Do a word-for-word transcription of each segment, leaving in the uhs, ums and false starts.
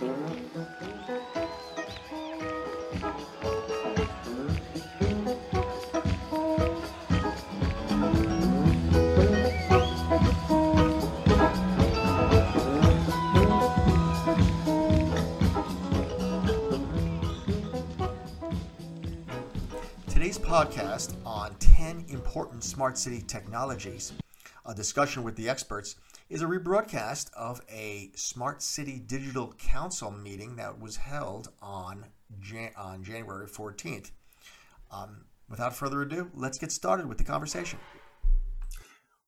Today's podcast on ten important smart city technologies, a discussion with the experts, is a rebroadcast of a Smart City Digital Council meeting that was held on, Jan- on January fourteenth. Um, without further ado, let's get started with the conversation.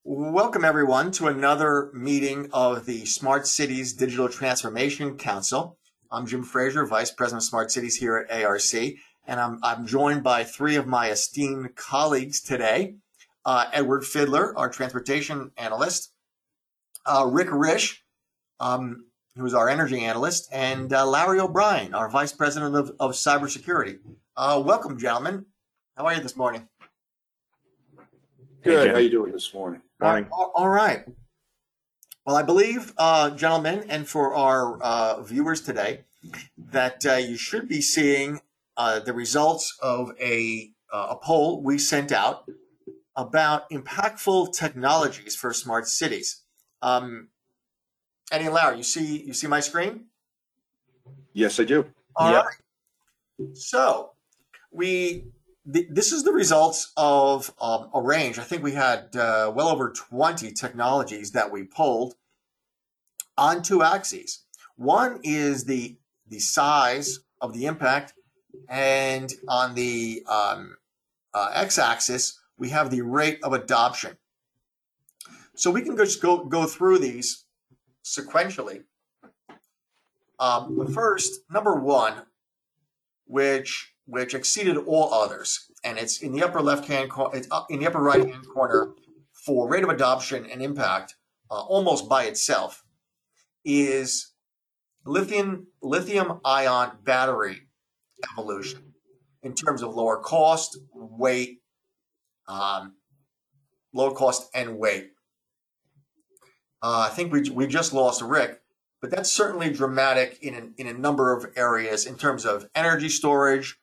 Welcome, everyone, to another meeting of the Smart Cities Digital Transformation Council. I'm Jim Frazier, Vice President of Smart Cities here at A R C, and I'm, I'm joined by three of my esteemed colleagues today. Uh, Eduard Fidler, our Transportation Analyst, Uh, Rick Risch, um, who is our Energy Analyst, and uh, Larry O'Brien, our Vice President of, of Cybersecurity. Uh, welcome, gentlemen. How are you this morning? Good. How are you doing this morning? Morning. Uh, all right. Well, I believe, uh, gentlemen, and for our uh, viewers today, that uh, you should be seeing uh, the results of a, uh, a poll we sent out about impactful technologies for smart cities. Um, Eddie and Larry, you see, you see my screen? Yes, I do. All yep. right. So we, th- this is the results of um, a range. I think we had uh, well over twenty technologies that we polled on two axes. One is the, the size of the impact, and on the um, uh, x-axis, we have the rate of adoption. So we can just go, go through these sequentially. Um, but first, number one, which which exceeded all others, and it's in the upper left hand corner, it's up in the upper right hand corner for rate of adoption and impact, uh, almost by itself, is lithium lithium ion battery evolution in terms of lower cost, weight, um, low cost and weight. Uh, I think we we just lost Rick, but that's certainly dramatic in an, in a number of areas in terms of energy storage,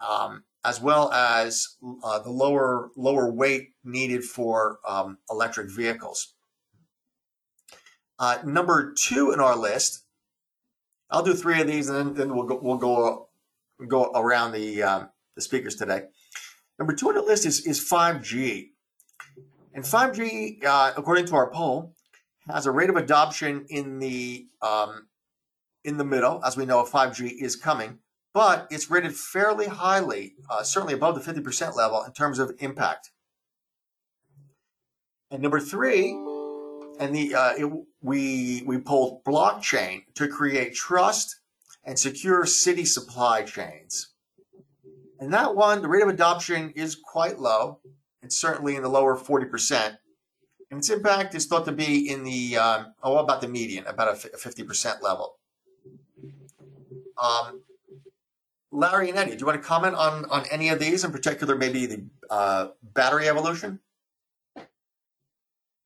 um, as well as uh, the lower lower weight needed for um, electric vehicles. Uh, number two in our list, I'll do three of these, and then, then we'll go, we'll go go around the um, the speakers today. Number two on the list is is five G, and five G, uh, according to our poll, has a rate of adoption in the um, in the middle. As we know, five G is coming, but it's rated fairly highly, uh, certainly above the fifty percent level in terms of impact. And number three, and the uh, it, we we polled blockchain to create trust and secure city supply chains. And that one, the rate of adoption is quite low. It's certainly in the lower forty percent. And its impact is thought to be in the, um, oh, about the median, about a fifty percent level. Um, Larry and Eddie, do you want to comment on, on any of these, in particular, maybe the uh, battery evolution?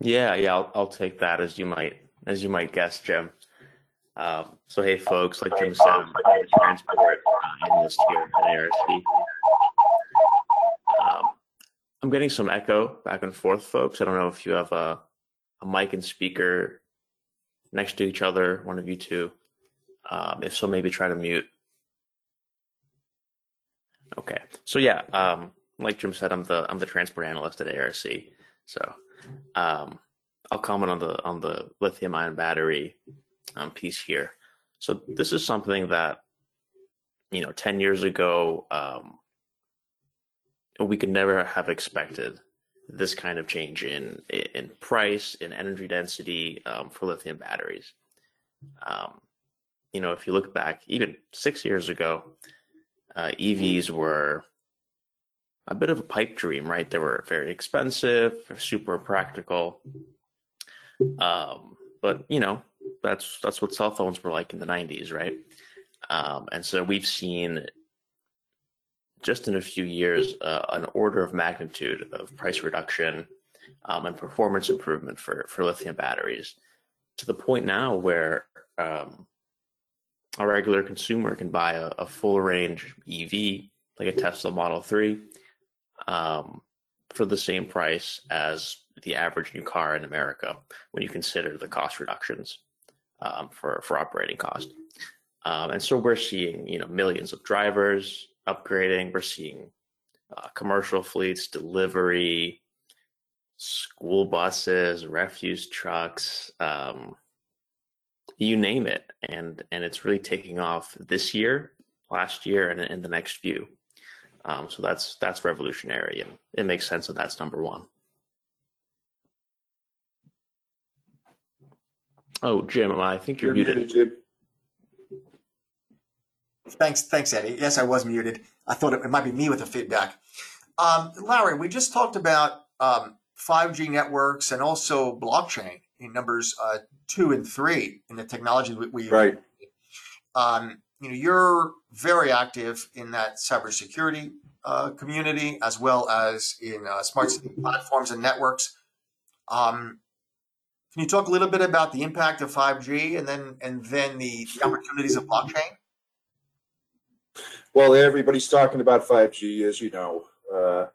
Yeah, yeah, I'll, I'll take that as you might as you might guess, Jim. Um, so, hey, folks, like Jim said, I'm the transport analyst here at A R C. I'm getting some echo back and forth, folks. I don't know if you have a, a mic and speaker next to each other, one of you two. Um, if so, maybe try to mute. Okay. So yeah, um, like Jim said, I'm the I'm the transport analyst at A R C. So um, I'll comment on the on the lithium-ion battery um, piece here. So this is something that, you know, ten years ago. Um, We could never have expected this kind of change in in price, in energy density um, for lithium batteries. Um, you know, if you look back even six years ago, uh, E Vs were a bit of a pipe dream, right? They were very expensive, super practical. Um, but you know, that's that's what cell phones were like in the nineties, right? Um, and so we've seen, just in a few years, uh, an order of magnitude of price reduction um, and performance improvement for, for lithium batteries, to the point now where um, a regular consumer can buy a, a full range E V, like a Tesla Model three, um, for the same price as the average new car in America when you consider the cost reductions um, for, for operating cost. Um, and so we're seeing, you know, millions of drivers upgrading. We're seeing uh, commercial fleets, delivery, school buses, refuse trucks, um, you name it. And, and it's really taking off this year, last year, and in the next few. Um, so that's that's revolutionary, and it makes sense that that's number one. Oh, Jim, I think you're, you're muted. muted. Thanks, thanks, Eddie. Yes, I was muted. I thought it, it might be me with the feedback. Um, Larry, we just talked about um, five G networks and also blockchain in numbers uh, two and three in the technology we, we right. Um, you know, you're very active in that cybersecurity uh, community, as well as in uh, smart city platforms and networks. Um, can you talk a little bit about the impact of five G and then and then the, the opportunities of blockchain? Well, everybody's talking about five G, as you know, uh,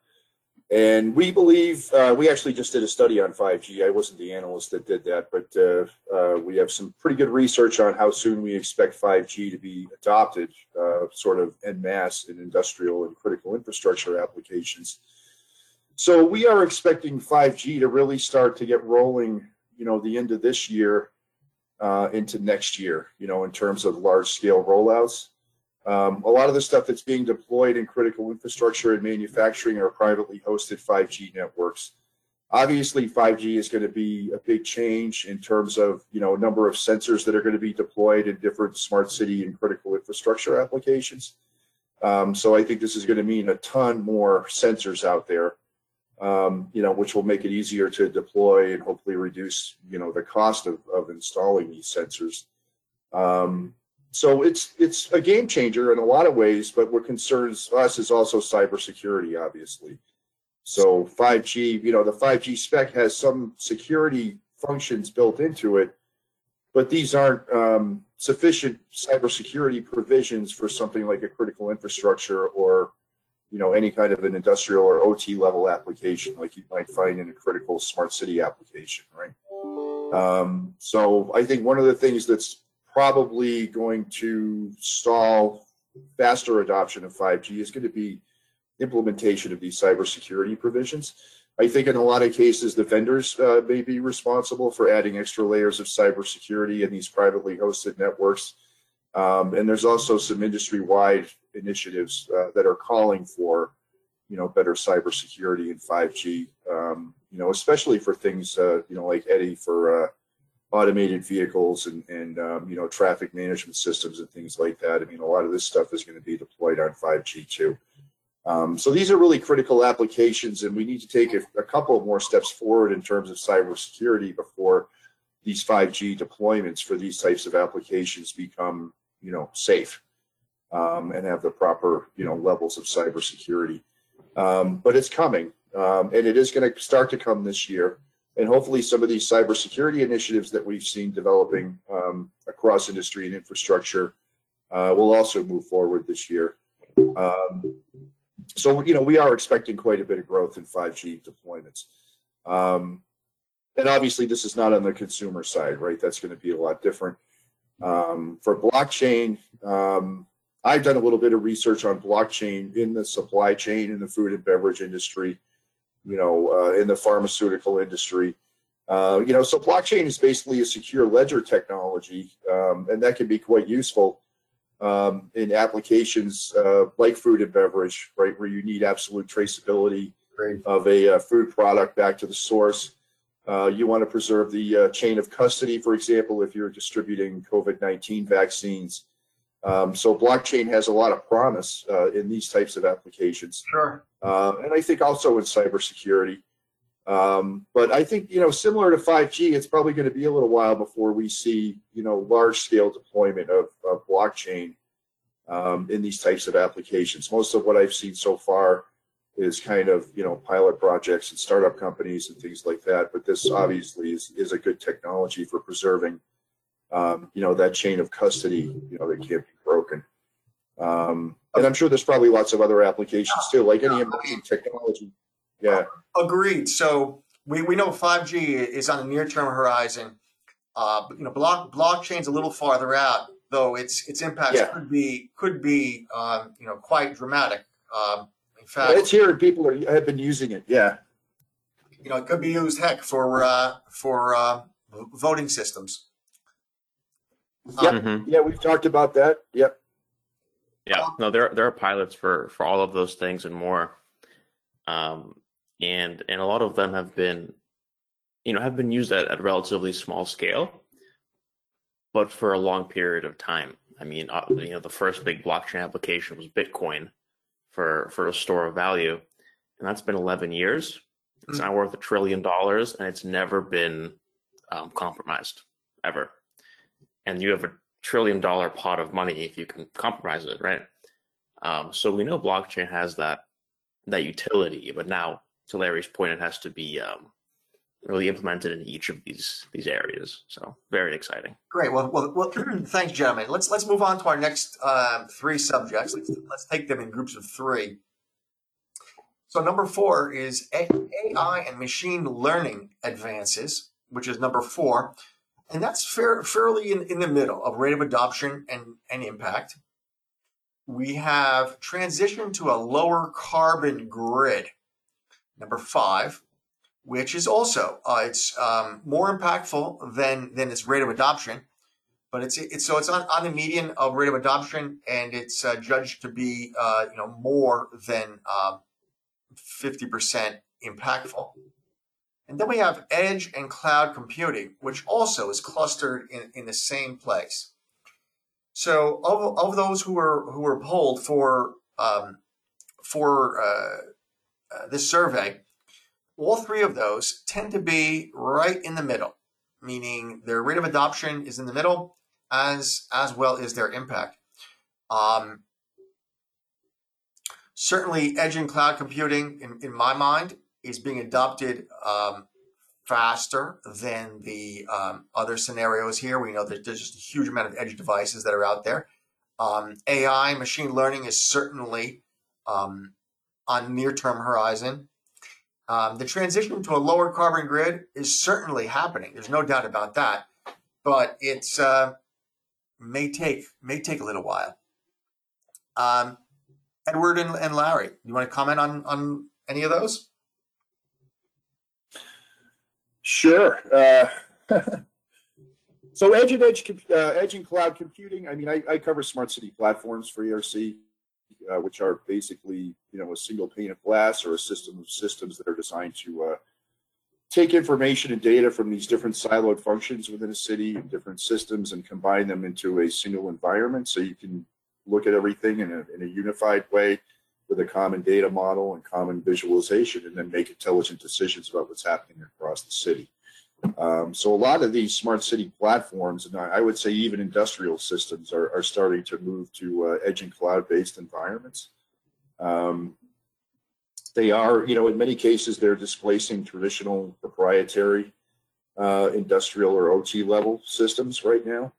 and we believe uh, we actually just did a study on five G. I wasn't the analyst that did that, but uh, uh, we have some pretty good research on how soon we expect five G to be adopted, uh, sort of en masse in industrial and critical infrastructure applications. So we are expecting five G to really start to get rolling, you know, the end of this year uh, into next year, you know, in terms of large scale rollouts. Um, a lot of the stuff that's being deployed in critical infrastructure and manufacturing are privately hosted five G networks. Obviously, five G is going to be a big change in terms of, you know, number of sensors that are going to be deployed in different smart city and critical infrastructure applications. Um, so I think this is going to mean a ton more sensors out there, um, you know, which will make it easier to deploy and hopefully reduce, you know, the cost of, of installing these sensors. Um, So it's it's a game changer in a lot of ways, but what concerns us is also cybersecurity, obviously. So five G, you know, the five G spec has some security functions built into it, but these aren't um, sufficient cybersecurity provisions for something like a critical infrastructure or, you know, any kind of an industrial or O T level application like you might find in a critical smart city application, right? Um, so I think one of the things that's probably going to stall faster adoption of five G is going to be implementation of these cybersecurity provisions. I think in a lot of cases, the vendors uh, may be responsible for adding extra layers of cybersecurity in these privately hosted networks. Um, and there's also some industry-wide initiatives uh, that are calling for, you know, better cybersecurity in five G, um, you know, especially for things, uh, you know, like Eddie, for uh, automated vehicles and, and um, you know, traffic management systems and things like that. I mean, a lot of this stuff is going to be deployed on five G too. Um, so these are really critical applications, and we need to take a, a couple more steps forward in terms of cybersecurity before these five G deployments for these types of applications become, you know, safe um, and have the proper, you know, levels of cybersecurity. Um, but it's coming, um, and it is going to start to come this year. And hopefully some of these cybersecurity initiatives that we've seen developing um, across industry and infrastructure uh, will also move forward this year. Um, so, you know, we are expecting quite a bit of growth in five G deployments. Um, and obviously this is not on the consumer side, right? That's going to be a lot different. Um, for blockchain, um, I've done a little bit of research on blockchain in the supply chain, in the food and beverage industry, you know, uh, in the pharmaceutical industry, uh, you know, so blockchain is basically a secure ledger technology, um, and that can be quite useful um, in applications uh, like food and beverage, right, where you need absolute traceability Great. of a uh, food product back to the source. Uh, you want to preserve the uh, chain of custody, for example, if you're distributing COVID nineteen vaccines. Um, so blockchain has a lot of promise uh, in these types of applications. Sure. Uh, and I think also in cybersecurity. Um, but I think, you know, similar to five G, it's probably going to be a little while before we see, you know, large scale deployment of, of blockchain um, in these types of applications. Most of what I've seen so far is kind of, you know, pilot projects and startup companies and things like that. But this obviously is, is a good technology for preserving um, you know, that chain of custody, you know, that can't be broken. Um, and I'm sure there's probably lots of other applications too, like any emerging technology. Yeah. Agreed. So we, we know five G is on the near-term horizon. Uh, you know, block, blockchain's a little farther out, though its its impacts yeah. could be could be um, you know, quite dramatic. Um, in fact, well, it's here and people are, have been using it. Yeah. You know, it could be used, heck, for uh, for uh, voting systems. Yeah, mm-hmm. yeah, we've talked about that. Yep. Yeah, no, there there are pilots for, for all of those things and more, um, and and a lot of them have been, you know, have been used at, at relatively small scale, but for a long period of time. I mean, you know, the first big blockchain application was Bitcoin, for for a store of value, and that's been eleven years. It's now worth a trillion dollars, and it's never been um, compromised, ever. And you have a trillion dollar pot of money if you can compromise it, right? Um, so we know blockchain has that that utility, but now, to Larry's point, it has to be um, really implemented in each of these these areas. So very exciting. Great. Well, well, well thanks, gentlemen. Let's let's move on to our next uh, three subjects. Let's, let's take them in groups of three. So number four is A I and machine learning advances, which is number four. And that's fair, fairly in, in the middle of rate of adoption and, and impact. We have transitioned to a lower carbon grid, number five, which is also, uh, it's um, more impactful than, than its rate of adoption. But it's, it's so it's on, on the median of rate of adoption, and it's uh, judged to be uh, you know, more than uh, fifty percent impactful. And then we have edge and cloud computing, which also is clustered in, in the same place. So of, of those who were who were polled for um, for uh, uh, this survey, all three of those tend to be right in the middle, meaning their rate of adoption is in the middle, as as well as their impact. Um, Certainly, edge and cloud computing, in, in my mind, is being adopted um, faster than the um, other scenarios here. We know that there's just a huge amount of edge devices that are out there. Um, A I, machine learning is certainly um, on near-term horizon. Um, the transition to a lower carbon grid is certainly happening. There's no doubt about that, but it's uh, may take may take a little while. Um, Eduard and, and Larry, you want to comment on, on any of those? Sure. Uh, so edge and edge, uh, edge and cloud computing. I mean, I, I cover smart city platforms for A R C, uh, which are basically, you know, a single pane of glass or a system of systems that are designed to uh, take information and data from these different siloed functions within a city and different systems and combine them into a single environment, so you can look at everything in a, in a unified way with a common data model and common visualization, and then make intelligent decisions about what's happening across the city. Um, so a lot of these smart city platforms, and I would say even industrial systems, are, are starting to move to uh, edge and cloud-based environments. Um, they are, you know, in many cases, they're displacing traditional proprietary uh, industrial or O T level systems right now.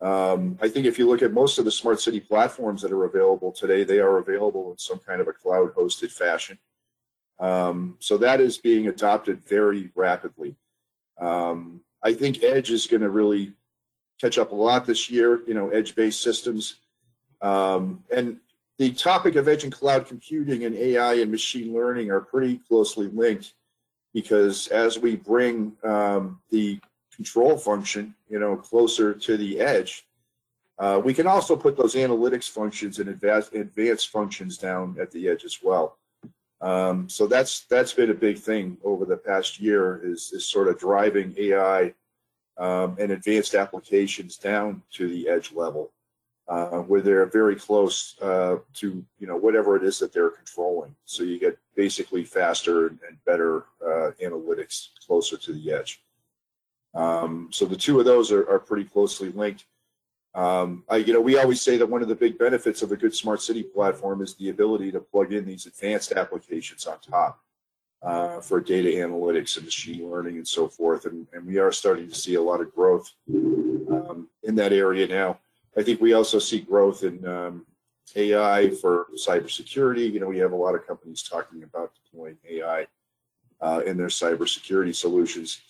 Um, I think if you look at most of the smart city platforms that are available today, they are available in some kind of a cloud-hosted fashion. Um, so that is being adopted very rapidly. Um, I think edge is going to really catch up a lot this year, you know, edge-based systems. Um, and the topic of edge and cloud computing and A I and machine learning are pretty closely linked, because as we bring um, the control function, you know, closer to the edge, uh, we can also put those analytics functions and advanced, advanced functions down at the edge as well. Um, so that's that's been a big thing over the past year, is, is sort of driving A I um, and advanced applications down to the edge level, uh, where they're very close uh, to, you know, whatever it is that they're controlling. So you get basically faster and better uh, analytics closer to the edge. Um, so the two of those are, are pretty closely linked. Um, I, you know, we always say that one of the big benefits of a good smart city platform is the ability to plug in these advanced applications on top. uh, for data analytics and machine learning and so forth. And, and we are starting to see a lot of growth um, in that area now. I think we also see growth in um, A I for cybersecurity. You know, we have a lot of companies talking about deploying A I uh, in their cybersecurity solutions.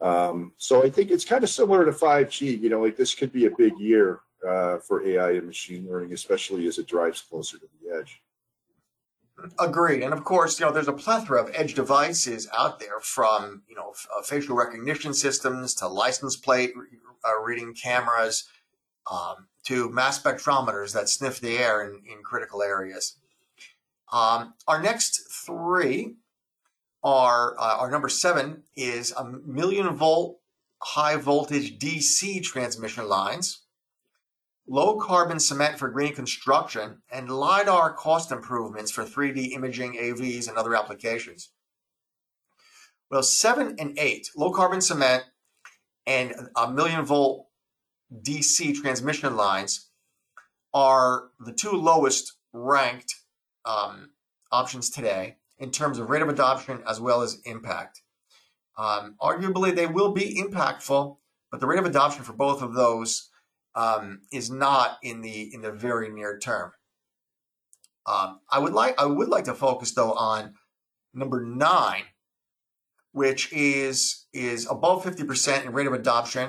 Um, so I think it's kind of similar to five G, you know, like this could be a big year uh, for A I and machine learning, especially as it drives closer to the edge. Agreed. And of course, you know, there's a plethora of edge devices out there, from, you know, f- uh, facial recognition systems to license plate re- uh, reading cameras um, to mass spectrometers that sniff the air in, in critical areas. Um, our next three are, uh, our number seven is a million volt high voltage D C transmission lines, low carbon cement for green construction, and LiDAR cost improvements for three D imaging, A Vs, and other applications. Well, seven and eight, low carbon cement and a million volt D C transmission lines, are the two lowest ranked um, options today in terms of rate of adoption as well as impact. Um, arguably, they will be impactful, but the rate of adoption for both of those Um, is not in the in the very near term. Um, I would like I would like to focus though on number nine, which is is above fifty percent in rate of adoption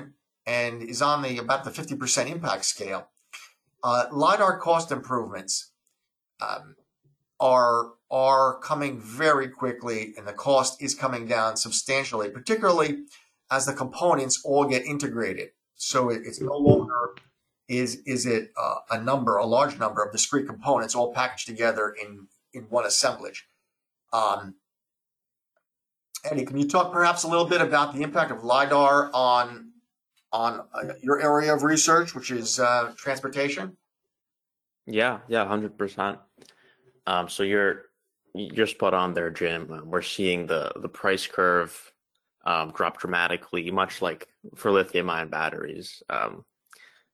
and is on the about the fifty percent impact scale. Uh, LiDAR cost improvements um, are are coming very quickly, and the cost is coming down substantially, particularly as the components all get integrated. So it's no longer is is it uh, a number, a large number of discrete components all packaged together in, in one assemblage. Um, Eddie, can you talk perhaps a little bit about the impact of LiDAR on on uh, your area of research, which is uh, transportation? Yeah, yeah, one hundred percent. Um, so you're you're spot on there, Jim. We're seeing the the price curve Um, drop dramatically, much like for lithium-ion batteries, um,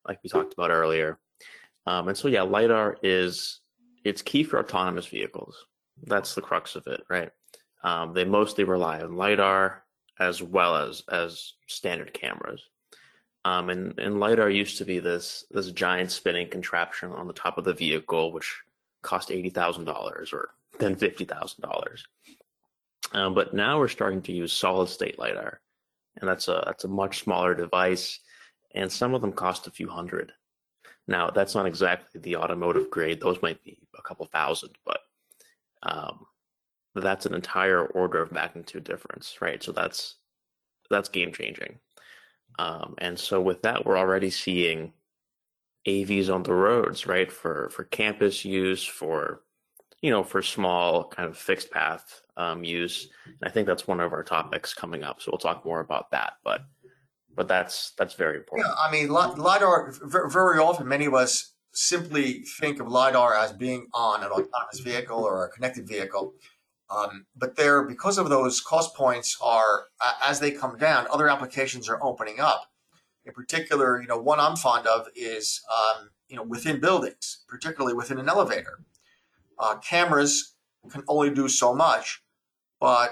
like we talked about earlier. Um, and so, yeah, LiDAR is it's key for autonomous vehicles. That's the crux of it, right? Um, they mostly rely on LiDAR as well as as standard cameras. Um, and, and LiDAR used to be this this giant spinning contraption on the top of the vehicle, which cost eighty thousand dollars or then fifty thousand dollars. Um, but now we're starting to use solid-state LiDAR, and that's a that's a much smaller device, and some of them cost a few hundred. Now, that's not exactly the automotive grade; those might be a couple thousand, but um, that's an entire order of magnitude difference, right? So that's that's game-changing, um, and so with that, we're already seeing A Vs on the roads, right? For for campus use, for you know, for small kind of fixed path um, use. And I think that's one of our topics coming up. So we'll talk more about that, but, but that's, that's very important. Yeah, I mean, LiDAR, very often, many of us simply think of LiDAR as being on an autonomous vehicle or a connected vehicle. Um, but there, because of those cost points are, as they come down, other applications are opening up. In particular, you know, one I'm fond of is, um, you know, within buildings, particularly within an elevator. Uh, cameras can only do so much, but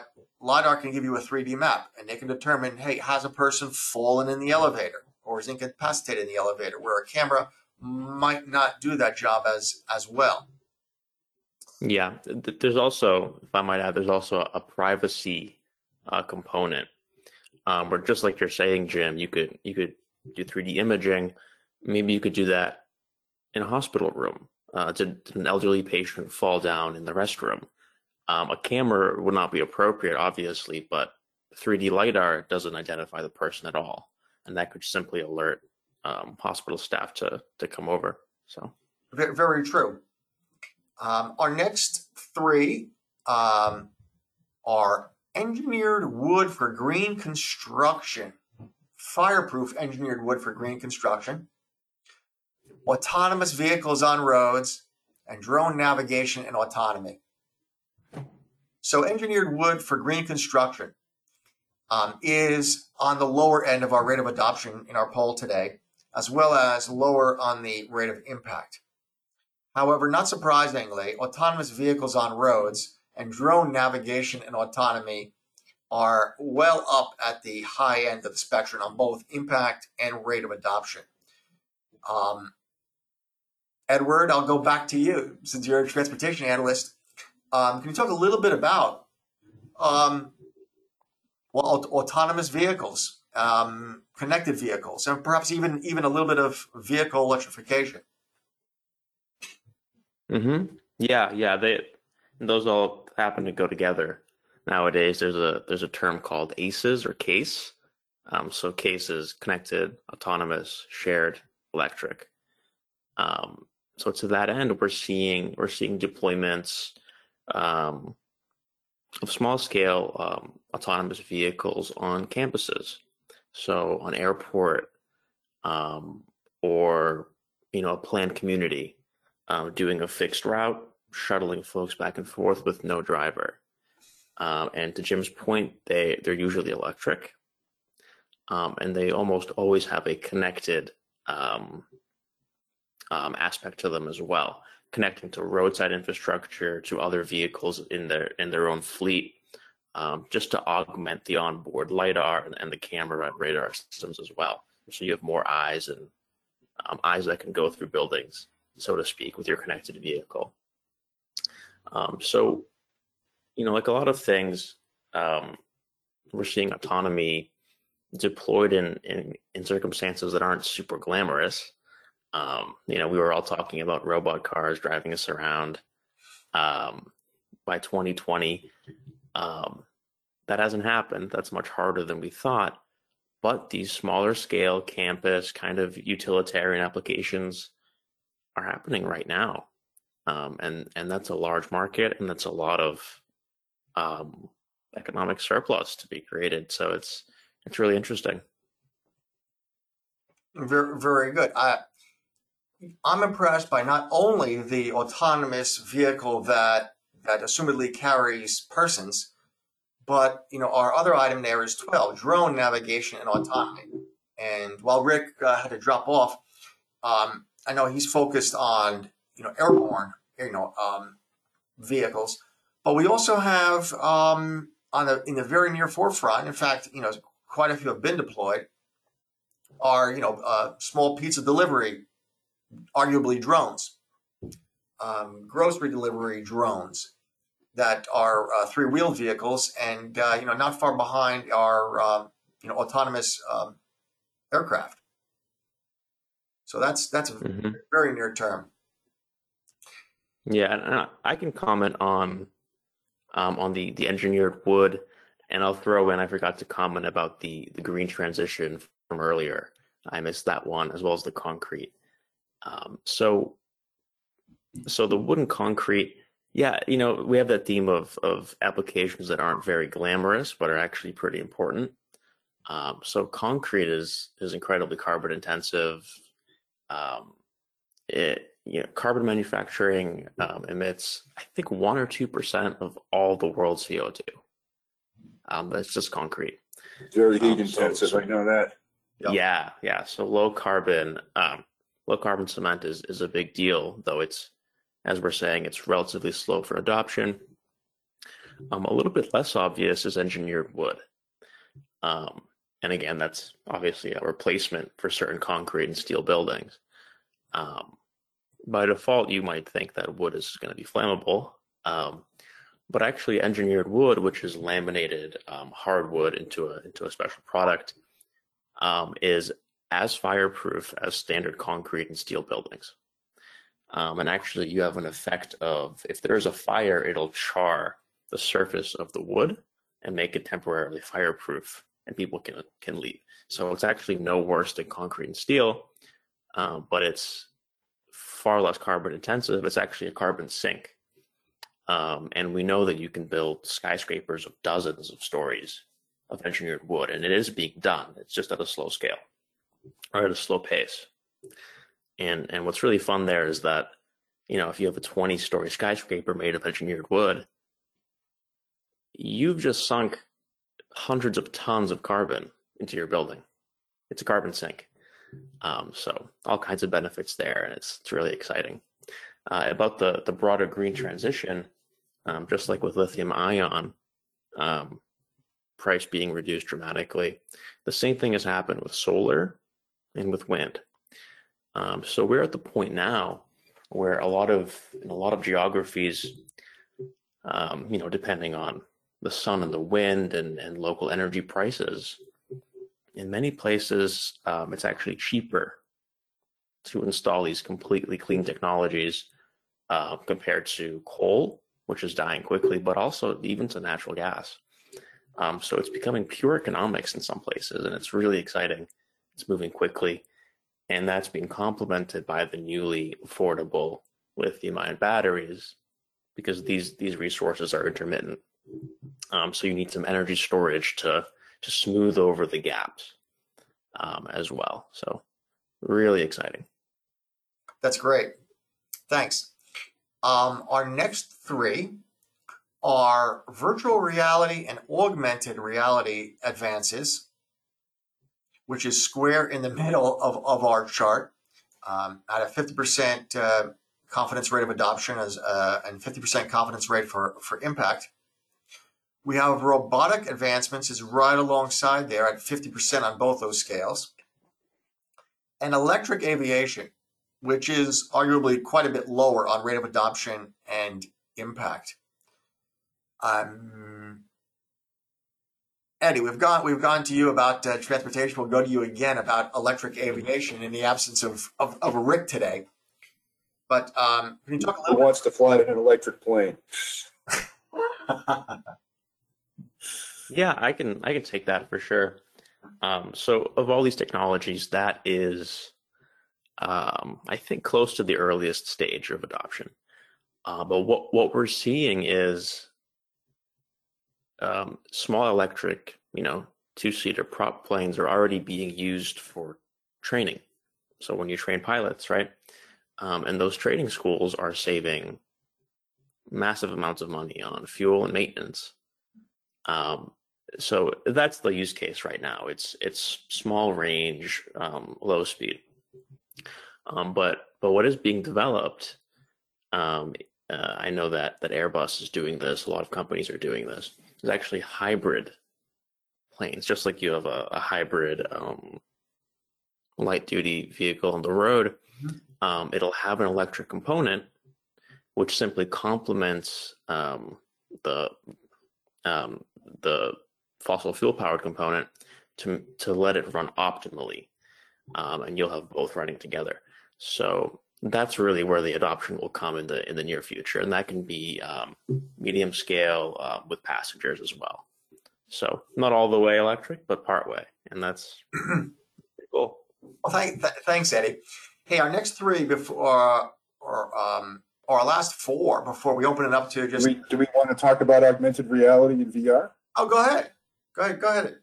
LiDAR can give you a three D map, and they can determine, hey, has a person fallen in the elevator or is incapacitated in the elevator, where a camera might not do that job as as well. Yeah, there's also, if I might add, there's also a privacy uh, component um, where, just like you're saying, Jim, you could you could do three D imaging. Maybe you could do that in a hospital room. Uh, did, did an elderly patient fall down in the restroom? Um, a camera would not be appropriate, obviously, but three D LiDAR doesn't identify the person at all, and that could simply alert um, hospital staff to to come over. So, very, very true. Um, our next three um, are engineered wood for green construction, fireproof engineered wood for green construction, autonomous vehicles on roads, and drone navigation and autonomy. So engineered wood for green construction um, is on the lower end of our rate of adoption in our poll today, as well as lower on the rate of impact. However, not surprisingly, autonomous vehicles on roads and drone navigation and autonomy are well up at the high end of the spectrum on both impact and rate of adoption. Um, Eduard, I'll go back to you since you're a transportation analyst. Um, can you talk a little bit about um, well, autonomous vehicles, um, connected vehicles, and perhaps even even a little bit of vehicle electrification? Mm-hmm. Yeah, yeah. They those all happen to go together. Nowadays, there's a there's a term called ACES or CASE. Um, so CASE is connected, autonomous, shared, electric. Um, so to that end, we're seeing we're seeing deployments um, of small scale um, autonomous vehicles on campuses. So on airport um, or you know a planned community, um, doing a fixed route, shuttling folks back and forth with no driver. Um, and to Jim's point, they, they're usually electric, um, and they almost always have a connected um, um, aspect to them as well, connecting to roadside infrastructure, to other vehicles in their in their own fleet, um, just to augment the onboard LiDAR and, and the camera and radar systems as well. So you have more eyes and um, eyes that can go through buildings, so to speak, with your connected vehicle. Um, so. You know, like a lot of things, um, we're seeing autonomy deployed in, in, in circumstances that aren't super glamorous. Um, you know, we were all talking about robot cars driving us around um, by twenty twenty. Um, that hasn't happened. That's much harder than we thought. But these smaller scale campus kind of utilitarian applications are happening right now. Um, and, and that's a large market, and that's a lot of um economic surplus to be created. So it's it's really interesting. Very, very good. I, I'm impressed by not only the autonomous vehicle that that assumedly carries persons, but you know our other item there is twelve, drone navigation and autonomy. And while Rick uh, had to drop off, um, I know he's focused on you know airborne you know um, vehicles. But we also have um, on the in the very near forefront. In fact, you know, quite a few have been deployed. Are you know uh, small pizza delivery, arguably drones, um, grocery delivery drones that are uh, three-wheeled vehicles, and uh, you know not far behind are uh, you know autonomous um, aircraft. So that's that's mm-hmm. very near term. Yeah, and I can comment on. Um, on the, the engineered wood, and I'll throw in, I forgot to comment about the, the green transition from earlier. I missed that one, as well as the concrete. Um, so, so the wood and concrete, yeah, you know, we have that theme of, of applications that aren't very glamorous, but are actually pretty important. Um, so concrete is, is incredibly carbon intensive. Um, it, You know, carbon manufacturing um, emits, I think, one or two percent of all the world's C O two. Um, that's just concrete. Very heat um, so, intensive. So, I know that. Yep. Yeah, yeah. So low carbon, um, low carbon cement is is a big deal. Though it's, as we're saying, it's relatively slow for adoption. Um, a little bit less obvious is engineered wood, um, and again, that's obviously a replacement for certain concrete and steel buildings. Um, By default, you might think that wood is going to be flammable, um, but actually engineered wood, which is laminated um, hardwood into a into a special product, um, is as fireproof as standard concrete and steel buildings. Um, and actually, you have an effect of, if there is a fire, it'll char the surface of the wood and make it temporarily fireproof, and people can can leave. So it's actually no worse than concrete and steel, um, but it's far less carbon intensive. It's actually a carbon sink. Um, and we know that you can build skyscrapers of dozens of stories of engineered wood, and it is being done. It's just at a slow scale or at a slow pace. And and what's really fun there is that, you know, if you have a twenty-story skyscraper made of engineered wood, you've just sunk hundreds of tons of carbon into your building. It's a carbon sink. Um, so all kinds of benefits there, and it's, it's really exciting. Uh, about the, the broader green transition, um, just like with lithium ion um, price being reduced dramatically. The same thing has happened with solar and with wind. Um, so we're at the point now where a lot of, in a lot of geographies, um, you know, depending on the sun and the wind and, and local energy prices, in many places, um, it's actually cheaper to install these completely clean technologies uh, compared to coal, which is dying quickly, but also even to natural gas. Um, so it's becoming pure economics in some places, and it's really exciting. It's moving quickly, and that's being complemented by the newly affordable lithium-ion batteries, because these these resources are intermittent. Um, so you need some energy storage to to smooth over the gaps um, as well. So really exciting. That's great. Thanks. Um, our next three are virtual reality and augmented reality advances, which is square in the middle of, of our chart, um, at a fifty percent uh, confidence rate of adoption as, uh, and fifty percent confidence rate for, for impact. We have robotic advancements is right alongside there at fifty percent on both those scales. And electric aviation, which is arguably quite a bit lower on rate of adoption and impact. Um, Eddie, we've gone we've gone to you about uh, transportation. We'll go to you again about electric aviation in the absence of of, of Rick today. But um, can you talk a little? Who wants to fly in an electric plane? Yeah, I can I can take that for sure. Um, so of all these technologies, that is, um, I think, close to the earliest stage of adoption. Uh, but what, what we're seeing is um, small electric, you know, two-seater prop planes are already being used for training. So when you train pilots, right, um, and those training schools are saving massive amounts of money on fuel and maintenance. Um, so that's the use case right now. It's it's small range, um, low speed. Um, but but what is being developed? Um, uh, I know that that Airbus is doing this. A lot of companies are doing this. It's actually hybrid planes, just like you have a, a hybrid um, light duty vehicle on the road. Um, it'll have an electric component, which simply complements um, the um, the fossil fuel powered component to to let it run optimally, um, and you'll have both running together. So that's really where the adoption will come in the in the near future, and that can be um, medium scale uh, with passengers as well. So not all the way electric, but part way, and that's cool. Well, thank, th- thanks, Eddie. Hey, our next three before uh, or um, or our last four before we open it up to just. Do we, do we want to talk about augmented reality and V R? Oh, go ahead. Go ahead. Go ahead.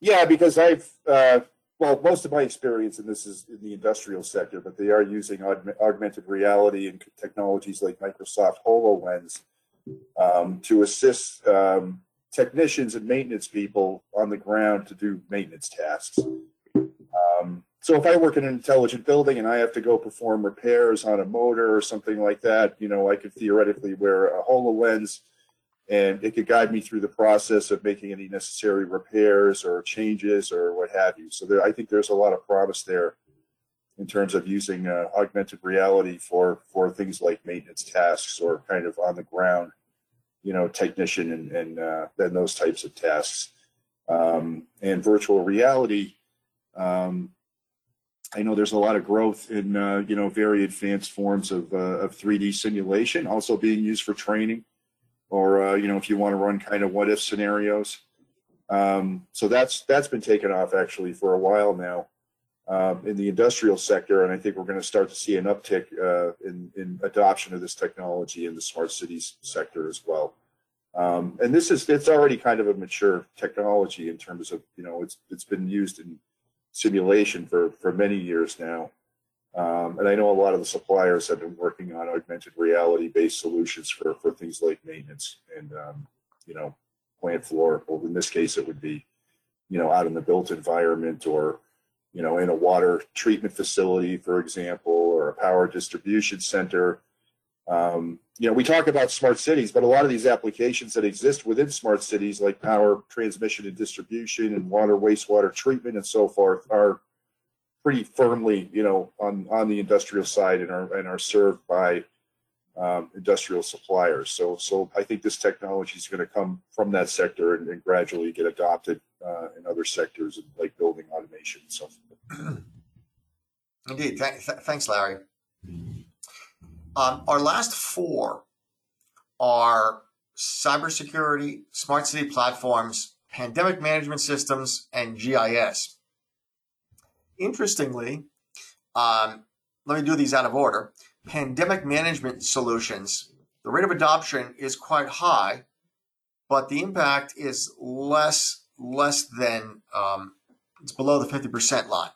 Yeah, because I've, uh, well, most of my experience in this is in the industrial sector, but they are using aug- augmented reality and technologies like Microsoft HoloLens um, to assist um, technicians and maintenance people on the ground to do maintenance tasks. Um, so if I work in an intelligent building and I have to go perform repairs on a motor or something like that, you know, I could theoretically wear a HoloLens, and it could guide me through the process of making any necessary repairs or changes or what have you. So there, I think there's a lot of promise there in terms of using uh, augmented reality for, for things like maintenance tasks or kind of on the ground, you know, technician and, and uh, then those types of tasks. Um, and virtual reality, um, I know there's a lot of growth in, uh, you know, very advanced forms of, uh, of three D simulation, also being used for training. Or uh, you know, if you want to run kind of what-if scenarios, um, so that's that's been taken off actually for a while now uh, in the industrial sector, and I think we're going to start to see an uptick uh, in in adoption of this technology in the smart cities sector as well. Um, and this is it's already kind of a mature technology in terms of you know it's it's been used in simulation for for many years now. Um, and I know a lot of the suppliers have been working on augmented reality-based solutions for, for things like maintenance and, um, you know, plant floor. Well, in this case, it would be, you know, out in the built environment or, you know, in a water treatment facility, for example, or a power distribution center. Um, you know, we talk about smart cities, but a lot of these applications that exist within smart cities, like power transmission and distribution and water, wastewater treatment and so forth, are pretty firmly, you know, on, on the industrial side and are, and are served by um, industrial suppliers. So, so I think this technology is going to come from that sector and, and gradually get adopted uh, in other sectors, like building automation and so forth. Indeed. Th- th- thanks, Larry. Um, our last four are cybersecurity, smart city platforms, pandemic management systems, and G I S. Interestingly, um, let me do these out of order. Pandemic management solutions, the rate of adoption is quite high, but the impact is less, less than, um, it's below the fifty percent line.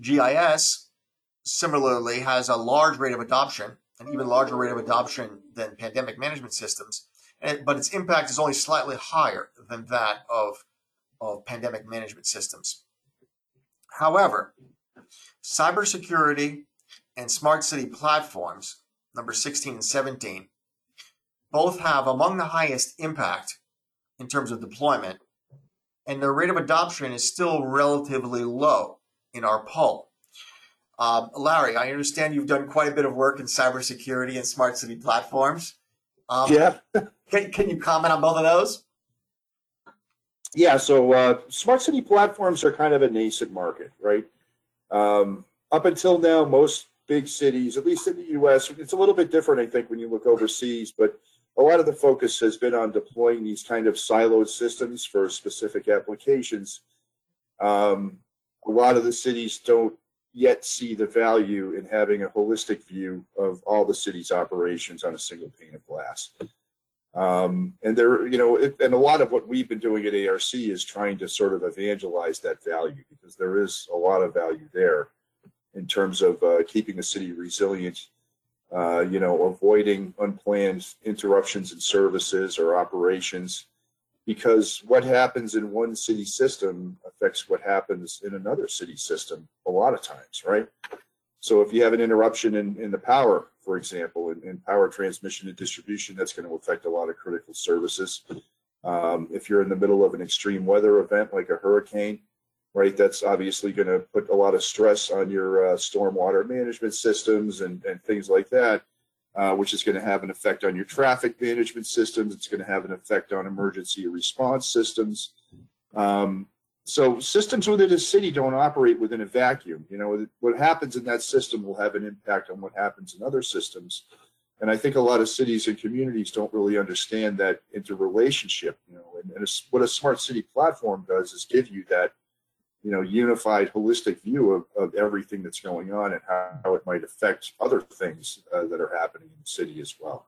G I S, similarly, has a large rate of adoption, an even larger rate of adoption than pandemic management systems, but its impact is only slightly higher than that of, of pandemic management systems. However, cybersecurity and smart city platforms, number sixteen and seventeen, both have among the highest impact in terms of deployment, and their rate of adoption is still relatively low in our poll. Um, Larry, I understand you've done quite a bit of work in cybersecurity and smart city platforms. Um, yeah. can, can you comment on both of those? Yeah. So uh, smart city platforms are kind of a nascent market, right? Um, up until now, most big cities, at least in the U S, it's a little bit different, I think, when you look overseas, but a lot of the focus has been on deploying these kind of siloed systems for specific applications. Um, a lot of the cities don't yet see the value in having a holistic view of all the city's operations on a single pane of glass. Um, and there, you know, it, and a lot of what we've been doing at A R C is trying to sort of evangelize that value, because there is a lot of value there in terms of uh, keeping the city resilient, uh, you know, avoiding unplanned interruptions in services or operations, because what happens in one city system affects what happens in another city system a lot of times, right? So if you have an interruption in, in the power, for example, in, in power transmission and distribution, that's going to affect a lot of critical services. Um, if you're in the middle of an extreme weather event like a hurricane, right, that's obviously going to put a lot of stress on your uh, stormwater management systems and, and things like that. Uh, which is going to have an effect on your traffic management systems. It's going to have an effect on emergency response systems. Um, so systems within a city don't operate within a vacuum. You know, what happens in that system will have an impact on what happens in other systems. And I think a lot of cities and communities don't really understand that interrelationship. You know, and, and a, what a smart city platform does is give you that, you know, unified, holistic view of, of everything that's going on and how, how it might affect other things uh, that are happening in the city as well.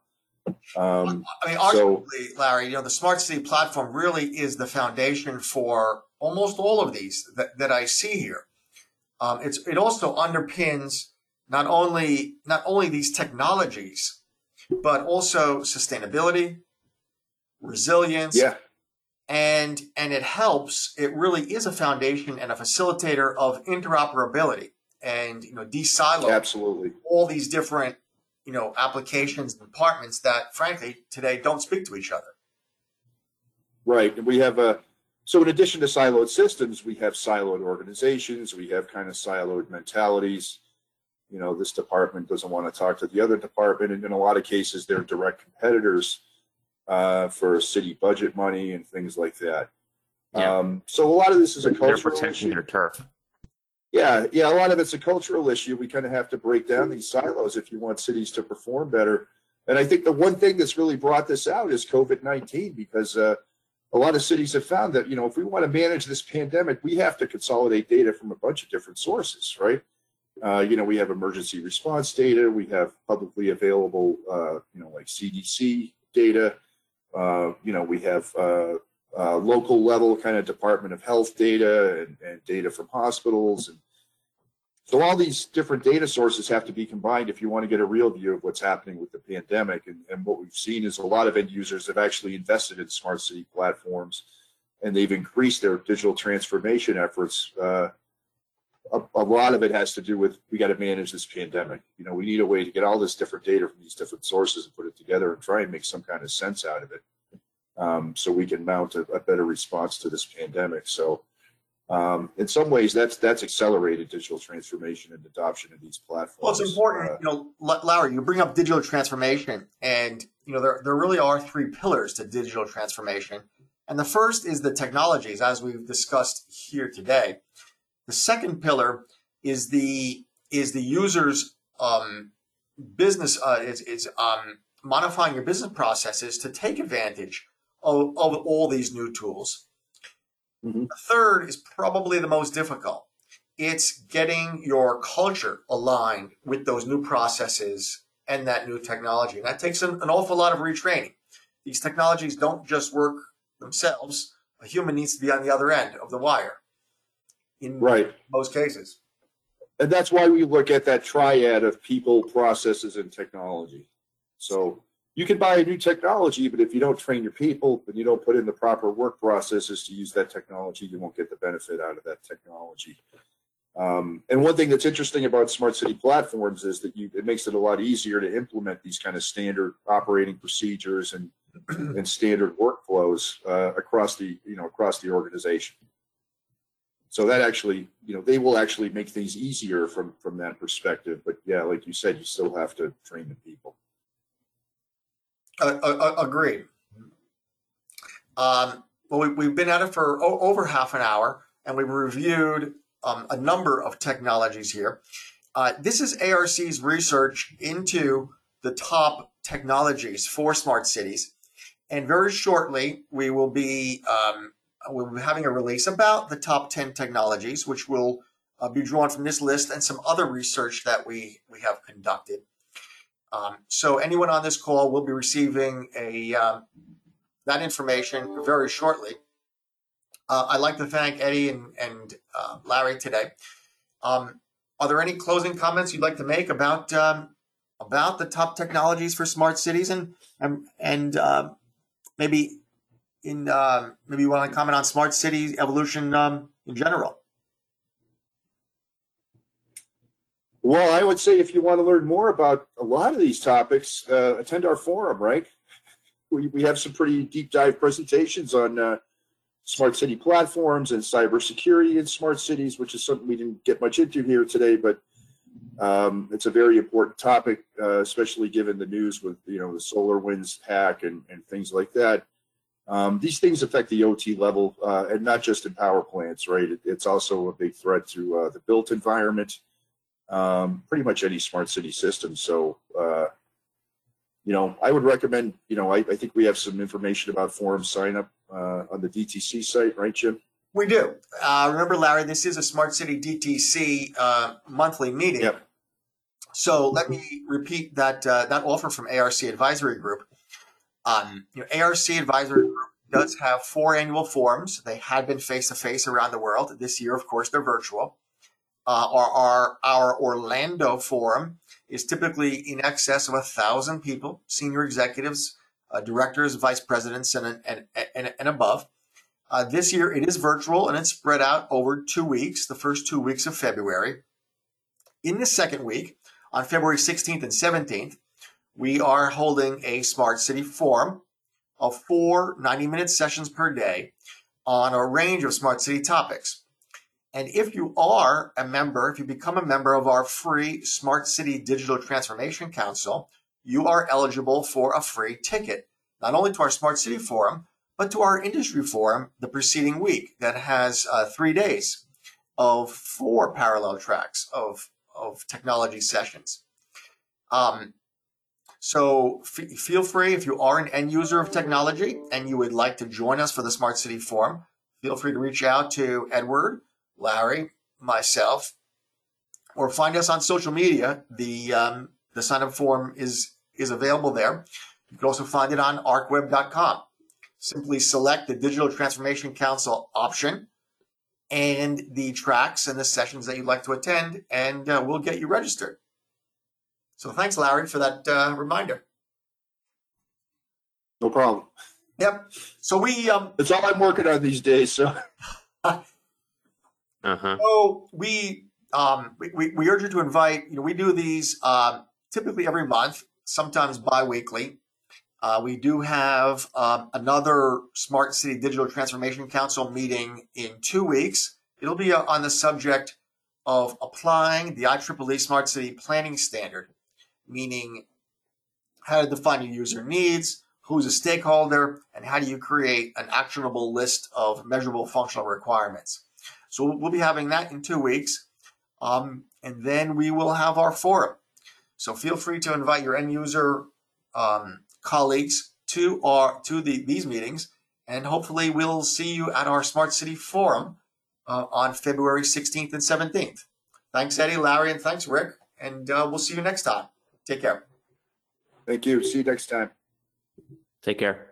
Um, I mean, arguably, so, Larry, you know, the smart city platform really is the foundation for almost all of these that, that I see here. Um, it's it also underpins not only not only these technologies, but also sustainability, resilience. Yeah. And and it helps. It really is a foundation and a facilitator of interoperability and, you know, de-silo absolutely all these different, you know, applications and departments that, frankly, today don't speak to each other. Right. And we have a so in addition to siloed systems, we have siloed organizations. We have kind of siloed mentalities. You know, this department doesn't want to talk to the other department, and in a lot of cases, they're direct competitors. Uh, for city budget money and things like that. Yeah. Um, so a lot of this is a cultural issue. They're protecting their turf. Yeah, yeah, a lot of it's a cultural issue. We kind of have to break down these silos if you want cities to perform better. And I think the one thing that's really brought this out is COVID nineteen, because uh, a lot of cities have found that, you know, if we want to manage this pandemic, we have to consolidate data from a bunch of different sources, right? Uh, you know, we have emergency response data. We have publicly available, uh, you know, like C D C data. Uh, you know, we have uh, uh, local level kind of Department of Health data and, and data from hospitals. And so all these different data sources have to be combined if you want to get a real view of what's happening with the pandemic. And, and what we've seen is a lot of end users have actually invested in smart city platforms, and they've increased their digital transformation efforts uh, a, a lot of it has to do with, we got to manage this pandemic. You know, we need a way to get all this different data from these different sources and put it together and try and make some kind of sense out of it, um, so we can mount a, a better response to this pandemic. So um, in some ways, that's that's accelerated digital transformation and adoption of these platforms. Well, it's important, uh, you know, Larry, you bring up digital transformation, and you know there there really are three pillars to digital transformation. And the first is the technologies, as we've discussed here today. The second pillar is the is the user's um, business uh, is is um, modifying your business processes to take advantage of, of all these new tools. Mm-hmm. The third is probably the most difficult. It's getting your culture aligned with those new processes and that new technology, and that takes an, an awful lot of retraining. These technologies don't just work themselves. A human needs to be on the other end of the wire in right. most cases. And that's why we look at that triad of people, processes, and technology. So you can buy a new technology, but if you don't train your people and you don't put in the proper work processes to use that technology, you won't get the benefit out of that technology. Um, and one thing that's interesting about smart city platforms is that you, it makes it a lot easier to implement these kind of standard operating procedures and and standard workflows uh, across the you know across the organization. So that actually you know they will actually make things easier from from that perspective. But yeah, like you said, you still have to train the people. Uh, uh, agreed. Um, well, we, we've been at it for o- over half an hour, and we've reviewed um, a number of technologies here. Uh, this is A R C's research into the top technologies for smart cities. And very shortly, we will be um, we'll be having a release about the top ten technologies, which will uh, be drawn from this list and some other research that we, we have conducted. Um, so anyone on this call will be receiving a um, that information very shortly. Uh, I'd like to thank Eddie and, and uh, Larry today. Um, are there any closing comments you'd like to make about um, about the top technologies for smart cities, and and, and uh, maybe in uh, maybe you want to comment on smart city evolution um, in general? Well, I would say if you want to learn more about a lot of these topics, uh, attend our forum, right? We we have some pretty deep dive presentations on uh, smart city platforms and cybersecurity in smart cities, which is something we didn't get much into here today, but um, it's a very important topic, uh, especially given the news with you know the SolarWinds hack and, and things like that. Um, these things affect the O T level, uh, and not just in power plants, right? It, it's also a big threat to uh, the built environment. Um, pretty much any smart city system. So, uh, you know, I would recommend, you know, I, I think we have some information about forum sign up uh, on the D T C site, right, Jim? We do. Uh, remember, Larry, this is a Smart City D T C uh, monthly meeting. Yep. So let me repeat that uh, that offer from A R C Advisory Group. Um, you know, A R C Advisory Group does have four annual forums. They had been face-to-face around the world. This year, of course, they're virtual. Uh, our, our our Orlando forum is typically in excess of a thousand people, senior executives, uh, directors, vice presidents, and and and, and above. Uh, this year it is virtual and it's spread out over two weeks. The first two weeks of February. In the second week, on February sixteenth and seventeenth, we are holding a Smart City forum of four ninety-minute sessions per day on a range of smart city topics. And if you are a member, if you become a member of our free Smart City Digital Transformation Council, you are eligible for a free ticket, not only to our Smart City Forum, but to our industry forum the preceding week that has uh, three days of four parallel tracks of, of technology sessions. Um, so f- feel free, if you are an end user of technology and you would like to join us for the Smart City Forum, feel free to reach out to Eduard, Larry, myself, or find us on social media. The um, the sign-up form is is available there. You can also find it on arc web dot com. Simply select the Digital Transformation Council option and the tracks and the sessions that you'd like to attend, and uh, we'll get you registered. So thanks, Larry, for that uh, reminder. No problem. Yep. So we... Um, it's all I'm working on these days, so... Uh-huh. So we um, we, we, we urge you to invite, you know, we do these uh, typically every month, sometimes bi-weekly. Uh, we do have um, another Smart City Digital Transformation Council meeting in two weeks. It'll be uh, on the subject of applying the I triple E Smart City Planning Standard, meaning how to define your user needs, who's a stakeholder, and how do you create an actionable list of measurable functional requirements. So we'll be having that in two weeks, um, and then we will have our forum. So feel free to invite your end user um, colleagues to our to the these meetings, and hopefully we'll see you at our Smart City Forum uh, on February sixteenth and seventeenth. Thanks, Eddie, Larry, and thanks, Rick, and uh, we'll see you next time. Take care. Thank you. See you next time. Take care.